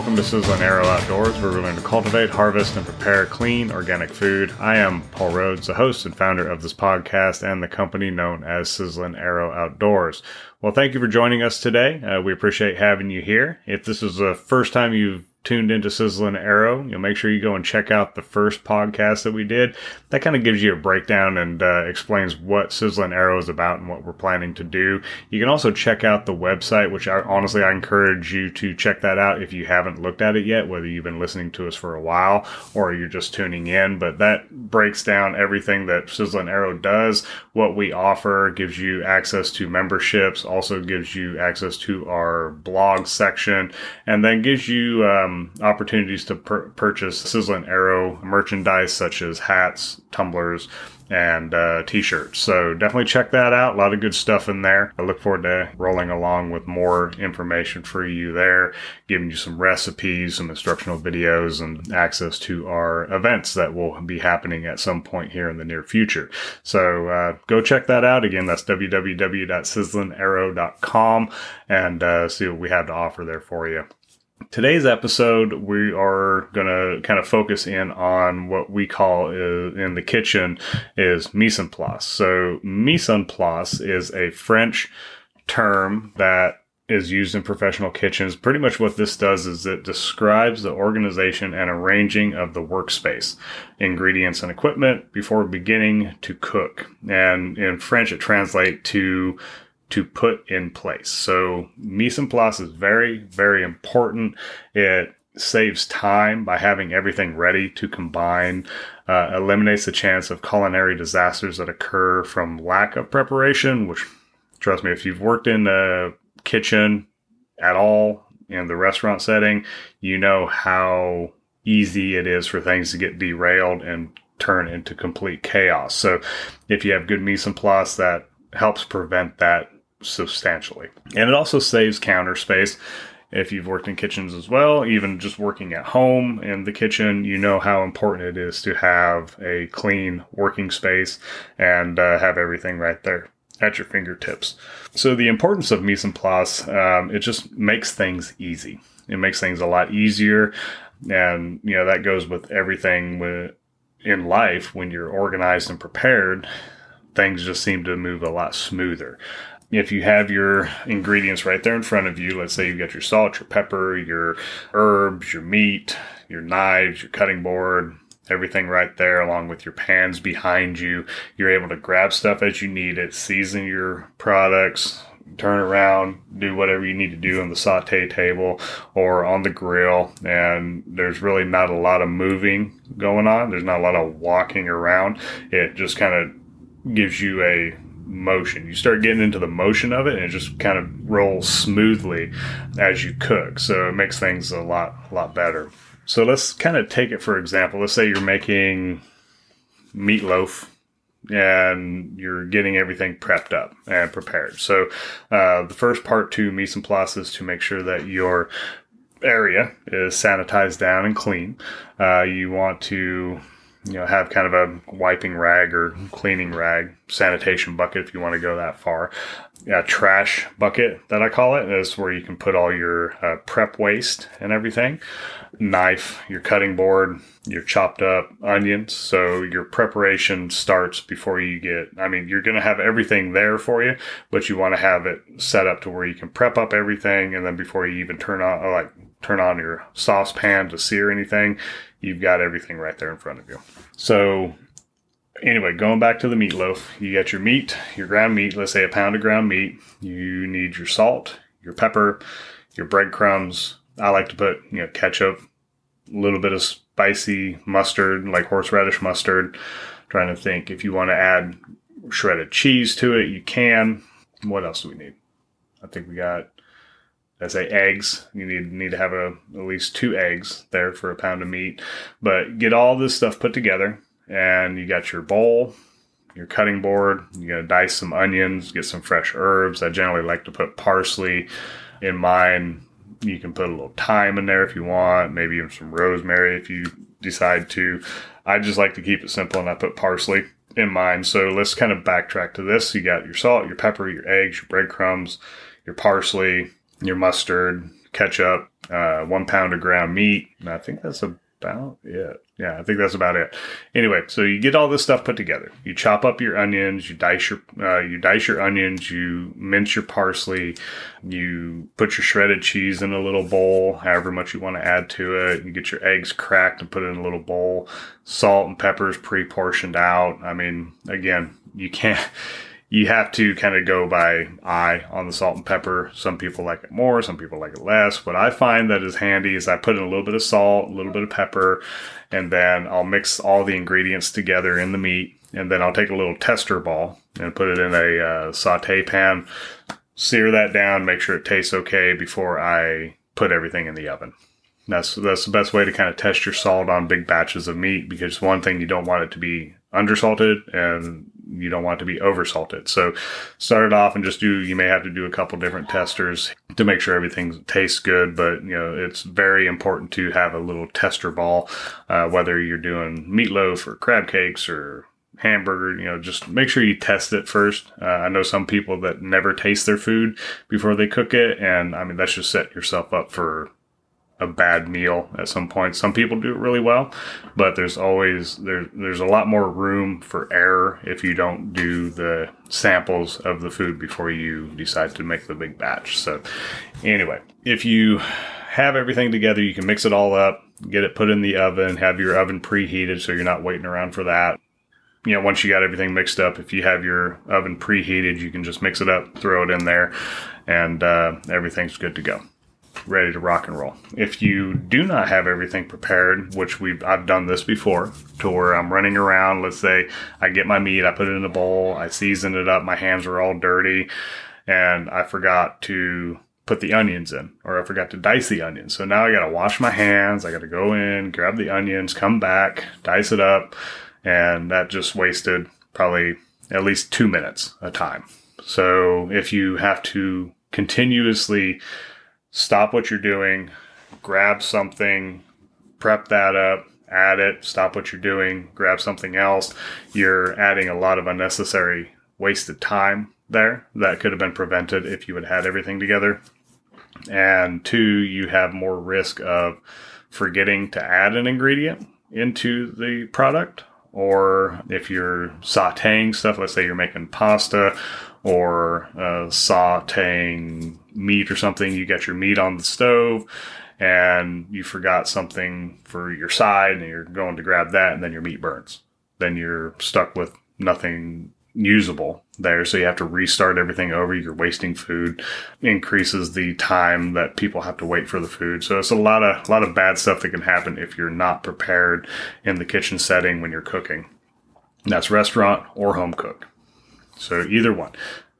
Welcome to Sizzlin' Arrow Outdoors, where we learn to cultivate, harvest, and prepare clean, organic food. I am Paul Rhodes, the host and founder of this podcast and the company known as Sizzlin' Arrow Outdoors. Well, thank you for joining us today. We appreciate having you here. If this is the first time you've tuned into Sizzlin' Arrow, you'll make sure you go and check out the first podcast that we did. That kind of gives you a breakdown and explains what Sizzlin' Arrow is about and what we're planning to do. You can also check out the website, which I encourage you to check that out if you haven't looked at it yet, whether you've been listening to us for a while or you're just tuning in. But that breaks down everything that Sizzlin' Arrow does, what we offer, gives you access to memberships, also gives you access to our blog section, and then gives you opportunities to purchase Sizzlin' Arrow merchandise such as hats, tumblers, and t-shirts. So definitely check that out. A lot of good stuff in there. I look forward to rolling along with more information for you there, giving you some recipes, some instructional videos, and access to our events that will be happening at some point here in the near future. So go check that out. Again, that's www.sizzlinarrow.com and see what we have to offer there for you. Today's episode, we are going to kind of focus in on what we call in the kitchen is mise en place. So mise en place is a French term that is used in professional kitchens. Pretty much what this does is it describes the organization and arranging of the workspace, ingredients and equipment before beginning to cook. And in French, it translates to put in place. So mise en place is very, very important. It saves time by having everything ready to combine, eliminates the chance of culinary disasters that occur from lack of preparation, which, trust me, if you've worked in a kitchen at all in the restaurant setting, you know how easy it is for things to get derailed and turn into complete chaos. So if you have good mise en place, that helps prevent that substantially. And it also saves counter space. If you've worked in kitchens as well, even just working at home in the kitchen, you know how important it is to have a clean working space and have everything right there at your fingertips. So the importance of mise en place, it just makes things easy. It makes things a lot easier. And, you know, that goes with everything in life. When you're organized and prepared, things just seem to move a lot smoother. If you have your ingredients right there in front of you, let's say you've got your salt, your pepper, your herbs, your meat, your knives, your cutting board, everything right there along with your pans behind you, you're able to grab stuff as you need it, season your products, turn around, do whatever you need to do on the saute table or on the grill. And there's really not a lot of moving going on. There's not a lot of walking around. It just kind of gives you a motion. You start getting into the motion of it, and it just kind of rolls smoothly as you cook. So it makes things a lot better. So let's kind of take it for example. Let's say you're making meatloaf and you're getting everything prepped up and prepared. So the first part to mise en place is to make sure that your area is sanitized down and clean. You want to have kind of a wiping rag or cleaning rag, sanitation bucket if you want to go that far. A trash bucket that I call it is where you can put all your prep waste and everything. Knife, your cutting board, your chopped up onions. So your preparation starts before you you're going to have everything there for you, but you want to have it set up to where you can prep up everything. And then before you even turn on your saucepan to sear anything, you've got everything right there in front of you. So anyway, going back to the meatloaf, you got your meat, your ground meat, let's say a pound of ground meat. You need your salt, your pepper, your breadcrumbs. I like to put ketchup, a little bit of spicy mustard, like horseradish mustard. I'm trying to think if you want to add shredded cheese to it, you can. What else do we need? I think we got, let's say, eggs. You need to have at least 2 eggs there for a pound of meat. But get all this stuff put together, and you got your bowl, your cutting board. You're going to dice some onions, get some fresh herbs. I generally like to put parsley in mine. You can put a little thyme in there if you want, maybe even some rosemary if you decide to. I just like to keep it simple, and I put parsley in mine. So let's kind of backtrack to this. You got your salt, your pepper, your eggs, your breadcrumbs, your parsley, your mustard, ketchup, 1 pound of ground meat. And I think that's about it. Yeah, I think that's about it. Anyway, so you get all this stuff put together. You chop up your onions, you dice your onions, you mince your parsley, you put your shredded cheese in a little bowl, however much you want to add to it. You get your eggs cracked and put it in a little bowl. Salt and peppers pre-portioned out. I mean, again, you have to kind of go by eye on the salt and pepper. Some people like it more, some people like it less. What I find that is handy is I put in a little bit of salt, a little bit of pepper, and then I'll mix all the ingredients together in the meat. And then I'll take a little tester ball and put it in a saute pan, sear that down, make sure it tastes okay before I put everything in the oven. That's the best way to kind of test your salt on big batches of meat, because one thing, you don't want it to be undersalted, and you don't want it to be oversalted. So start it off and you may have to do a couple different testers to make sure everything tastes good. But, you know, it's very important to have a little tester ball, whether you're doing meatloaf or crab cakes or hamburger. You know, just make sure you test it first. I know some people that never taste their food before they cook it. And I mean, that's just set yourself up for a bad meal at some point. Some people do it really well, but there's a lot more room for error if you don't do the samples of the food before you decide to make the big batch. So anyway, if you have everything together, you can mix it all up, get it put in the oven, have your oven preheated so you're not waiting around for that. You know, once you got everything mixed up, if you have your oven preheated, you can just mix it up, throw it in there, and everything's good to go. Ready to rock and roll. If you do not have everything prepared, which I've done this before, to where I'm running around, let's say I get my meat, I put it in a bowl, I season it up, my hands are all dirty, and I forgot to put the onions in, or I forgot to dice the onions. So now I got to wash my hands, I got to go in, grab the onions, come back, dice it up, and that just wasted probably at least 2 minutes of time. So if you have to continuously stop what you're doing, grab something, prep that up, add it, stop what you're doing, grab something else, you're adding a lot of unnecessary wasted time there that could have been prevented if you had had everything together. And 2, you have more risk of forgetting to add an ingredient into the product. Or if you're sauteing stuff, let's say you're making pasta or sauteing meat or something, you got your meat on the stove and you forgot something for your side and you're going to grab that and then your meat burns. Then you're stuck with nothing usable there. So you have to restart everything over. You're wasting food, increases the time that people have to wait for the food. So it's a lot of bad stuff that can happen if you're not prepared in the kitchen setting when you're cooking. And that's restaurant or home cook. So either one.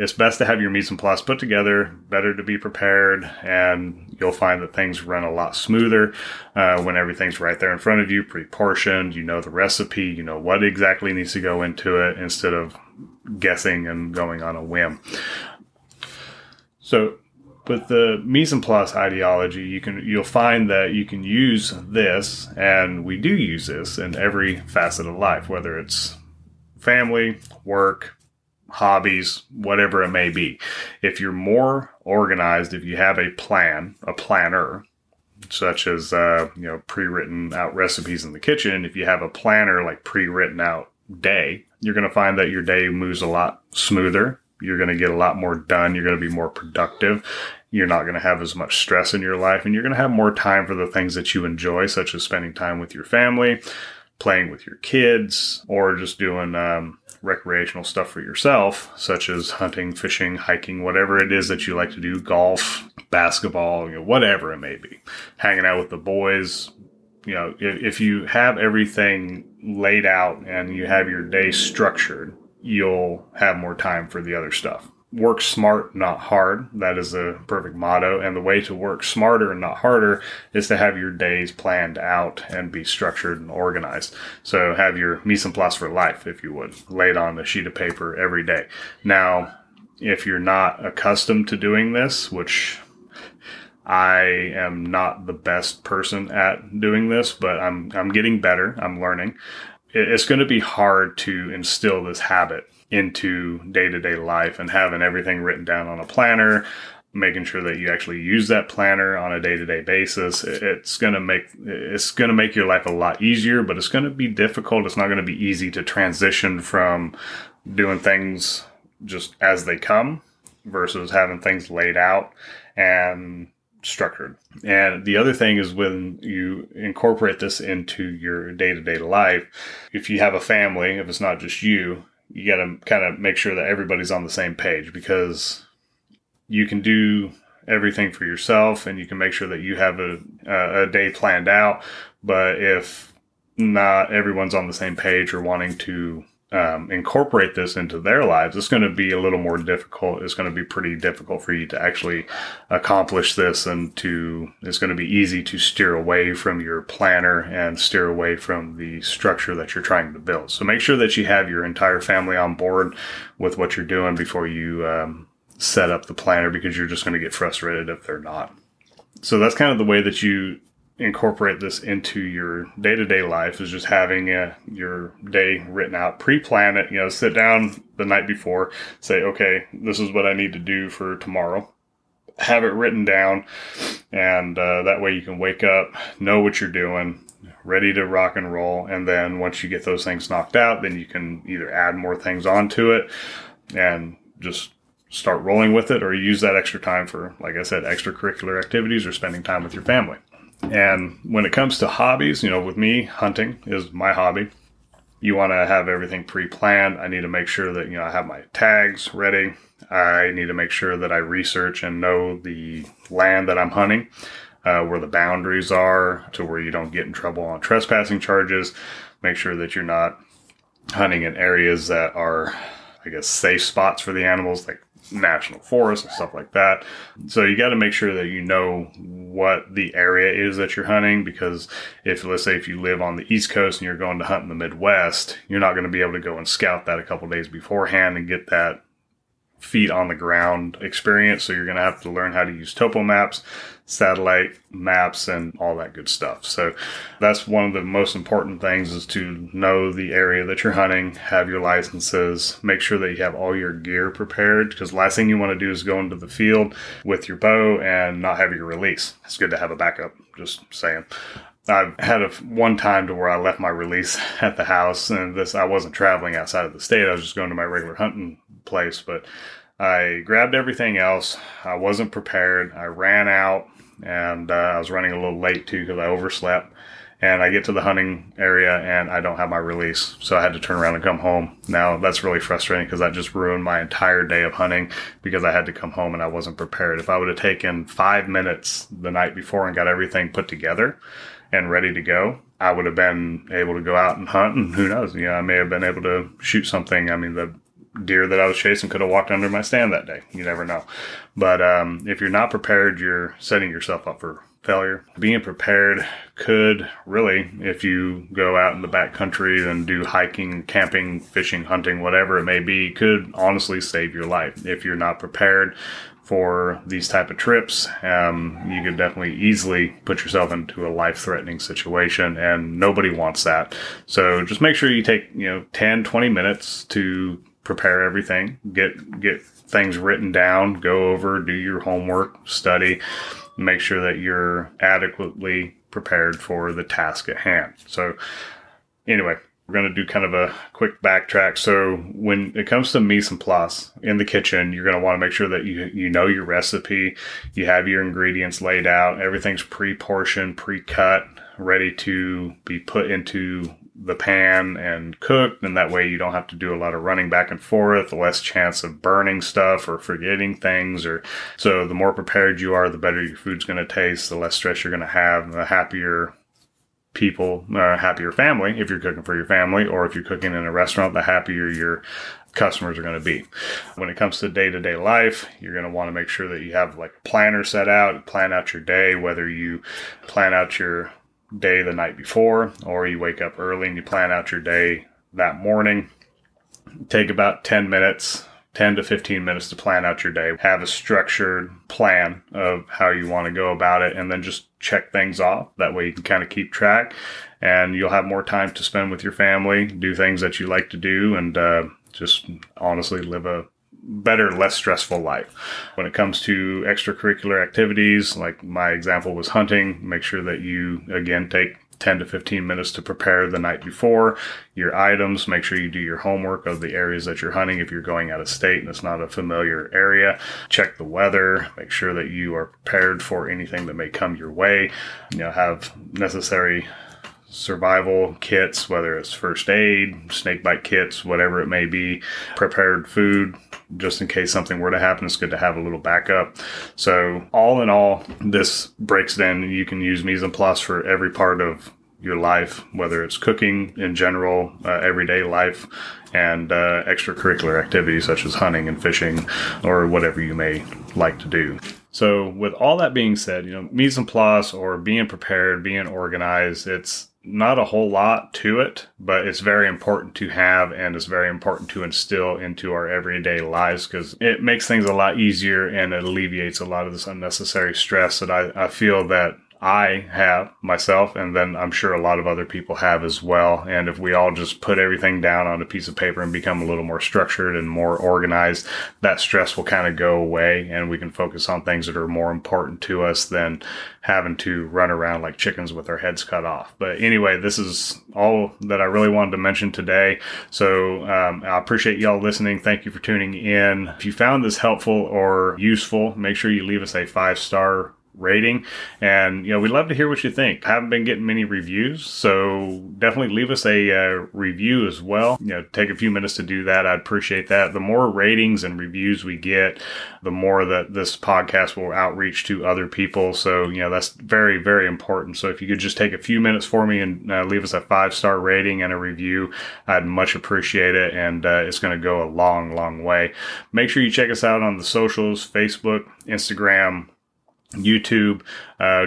It's best to have your mise en place put together, better to be prepared, and you'll find that things run a lot smoother when everything's right there in front of you, pre-portioned, you know the recipe, you know what exactly needs to go into it instead of guessing and going on a whim. So with the mise en place ideology, you'll find that you can use this, and we do use this in every facet of life, whether it's family, work, hobbies, whatever it may be. If you're more organized, if you have a plan, a planner, such as, pre-written out recipes in the kitchen, if you have a planner like pre-written out day, you're going to find that your day moves a lot smoother. You're going to get a lot more done. You're going to be more productive. You're not going to have as much stress in your life, and you're going to have more time for the things that you enjoy, such as spending time with your family, playing with your kids, or just doing recreational stuff for yourself, such as hunting, fishing, hiking, whatever it is that you like to do, golf, basketball, whatever it may be, hanging out with the boys. If you have everything laid out and you have your day structured, you'll have more time for the other stuff. Work smart, not hard. That is the perfect motto. And the way to work smarter and not harder is to have your days planned out and be structured and organized. So have your mise en place for life, if you would, laid on a sheet of paper every day. Now, if you're not accustomed to doing this, which I am not the best person at doing this, but I'm getting better. I'm learning. It's going to be hard to instill this habit into day-to-day life and having everything written down on a planner, making sure that you actually use that planner on a day-to-day basis. It's going to make your life a lot easier, but it's going to be difficult. It's not going to be easy to transition from doing things just as they come versus having things laid out and structured. And the other thing is, when you incorporate this into your day-to-day life, if you have a family, if it's not just you, you got to kind of make sure that everybody's on the same page, because you can do everything for yourself and you can make sure that you have a day planned out. But if not everyone's on the same page or wanting to incorporate this into their lives, it's going to be a little more difficult. It's going to be pretty difficult for you to actually accomplish this, and it's going to be easy to steer away from your planner and steer away from the structure that you're trying to build. So make sure that you have your entire family on board with what you're doing before you set up the planner, because you're just going to get frustrated if they're not. So that's kind of the way that you incorporate this into your day-to-day life, is just having your day written out. Pre-plan it, sit down the night before, say, okay, this is what I need to do for tomorrow. Have it written down, and that way you can wake up, know what you're doing, ready to rock and roll. And then once you get those things knocked out, then you can either add more things onto it and just start rolling with it, or use that extra time for, like I said, extracurricular activities or spending time with your family. And when it comes to hobbies, with me, hunting is my hobby. You want to have everything pre-planned. I need to make sure that, I have my tags ready. I need to make sure that I research and know the land that I'm hunting, where the boundaries are, to where you don't get in trouble on trespassing charges. Make sure that you're not hunting in areas that are, I guess, safe spots for the animals, like national forests and stuff like that. So you got to make sure that you know what the area is that you're hunting, because let's say if you live on the East Coast and you're going to hunt in the Midwest, you're not going to be able to go and scout that a couple days beforehand and get that feet on the ground experience. So you're going to have to learn how to use topo maps, satellite maps, and all that good stuff. So that's one of the most important things, is to know the area that you're hunting, have your licenses, make sure that you have all your gear prepared, because last thing you want to do is go into the field with your bow and not have your release. It's good to have a backup, just saying. I've had one time to where I left my release at the house, and I wasn't traveling outside of the state. I was just going to my regular hunting place, but I grabbed everything else. I wasn't prepared. I ran out, and I was running a little late too, because I overslept, and I get to the hunting area and I don't have my release. So I had to turn around and come home. Now that's really frustrating, because that just ruined my entire day of hunting, because I had to come home and I wasn't prepared. If I would have taken 5 minutes the night before and got everything put together and ready to go, I would have been able to go out and hunt, and who knows, I may have been able to shoot something. I mean, the deer that I was chasing could have walked under my stand that day. You never know. But if you're not prepared, you're setting yourself up for failure. Being prepared could really, if you go out in the backcountry and do hiking, camping, fishing, hunting, whatever it may be, could honestly save your life. If you're not prepared for these type of trips, you could definitely easily put yourself into a life-threatening situation, and nobody wants that. So just make sure you take 10, 20 minutes to prepare everything, get things written down, go over, do your homework, study, make sure that you're adequately prepared for the task at hand. So anyway, we're going to do kind of a quick backtrack. So when it comes to mise en place in the kitchen, you're going to want to make sure that you know your recipe, you have your ingredients laid out, everything's pre-portioned, pre-cut, ready to be put into the pan and cooked. And that way you don't have to do a lot of running back and forth, less chance of burning stuff or forgetting things. So the more prepared you are, the better your food's going to taste, the less stress you're going to have, and the happier people, happier family, if you're cooking for your family, or if you're cooking in a restaurant, the happier your customers are going to be. When it comes to day-to-day life, you're going to want to make sure that you have like a planner set out, plan out your day, whether you plan out your day the night before, or you wake up early and you plan out your day that morning. Take about 10 to 15 minutes to plan out your day. Have a structured plan of how you want to go about it, and then just check things off. That way you can kind of keep track, and you'll have more time to spend with your family, do things that you like to do, and just honestly live a better, less stressful life. When it comes to extracurricular activities, like my example was hunting, make sure that you, again, take 10 to 15 minutes to prepare the night before your items. Make sure you do your homework of the areas that you're hunting. If you're going out of state and it's not a familiar area, check the weather. Make sure that you are prepared for anything that may come your way. You know, have necessary survival kits, whether it's first aid, snake bite kits, whatever it may be, prepared food. Just in case something were to happen, it's good to have a little backup. So all in all, this breaks down. You can use mise en place for every part of your life, whether it's cooking in general, everyday life, and extracurricular activities such as hunting and fishing or whatever you may like to do. So with all that being said, you know, mise en place or being prepared, being organized, it's not a whole lot to it, but it's very important to have, and it's very important to instill into our everyday lives because it makes things a lot easier and it alleviates a lot of this unnecessary stress that I feel that I have myself, and then I'm sure a lot of other people have as well. And if we all just put everything down on a piece of paper and become a little more structured and more organized, that stress will kind of go away and we can focus on things that are more important to us than having to run around like chickens with our heads cut off. But anyway, this is all that I really wanted to mention today. So I appreciate y'all listening. Thank you for tuning in. If you found this helpful or useful, make sure you leave us a 5-star rating, and you know, we'd love to hear what you think. I haven't been getting many reviews, so definitely leave us a review as well. You know, take a few minutes to do that. I'd appreciate that. The more ratings and reviews we get, the more that this podcast will outreach to other people. So you know, that's very, very important. So if you could just take a few minutes for me and leave us a 5-star rating and a review, I'd much appreciate it, and it's going to go a long, long way. Make sure you check us out on the socials, Facebook, Instagram, YouTube.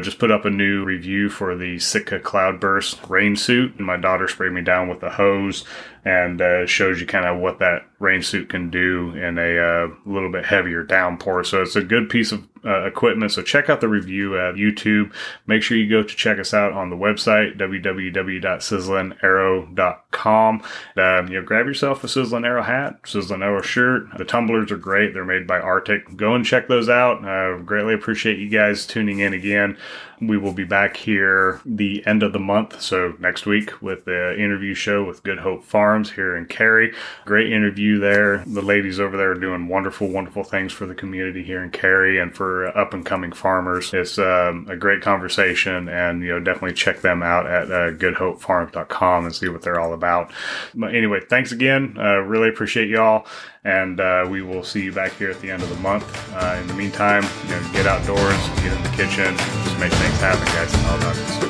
Just put up a new review for the Sitka Cloudburst rain suit, and my daughter sprayed me down with a hose, and shows you kind of what that rain suit can do in a little bit heavier downpour. So it's a good piece of equipment. So check out the review at YouTube. Make sure you go to check us out on the website, www.sizzlinarrow.com. You know, grab yourself a Sizzlin' Arrow hat, Sizzlin' Arrow shirt. The tumblers are great. They're made by Arctic. Go and check those out. Greatly appreciate you guys tuning in again. We will be back here the end of the month, so next week, with the interview show with Good Hope Farms here in Cary. Great interview there. The ladies over there are doing wonderful, wonderful things for the community here in Cary and for up-and-coming farmers. It's a great conversation, and you know, definitely check them out at goodhopefarms.com and see what they're all about. But anyway, thanks again. Really appreciate y'all, and we will see you back here at the end of the month. In the meantime, you know, get outdoors, get in the kitchen, just make things happen, guys. All about this.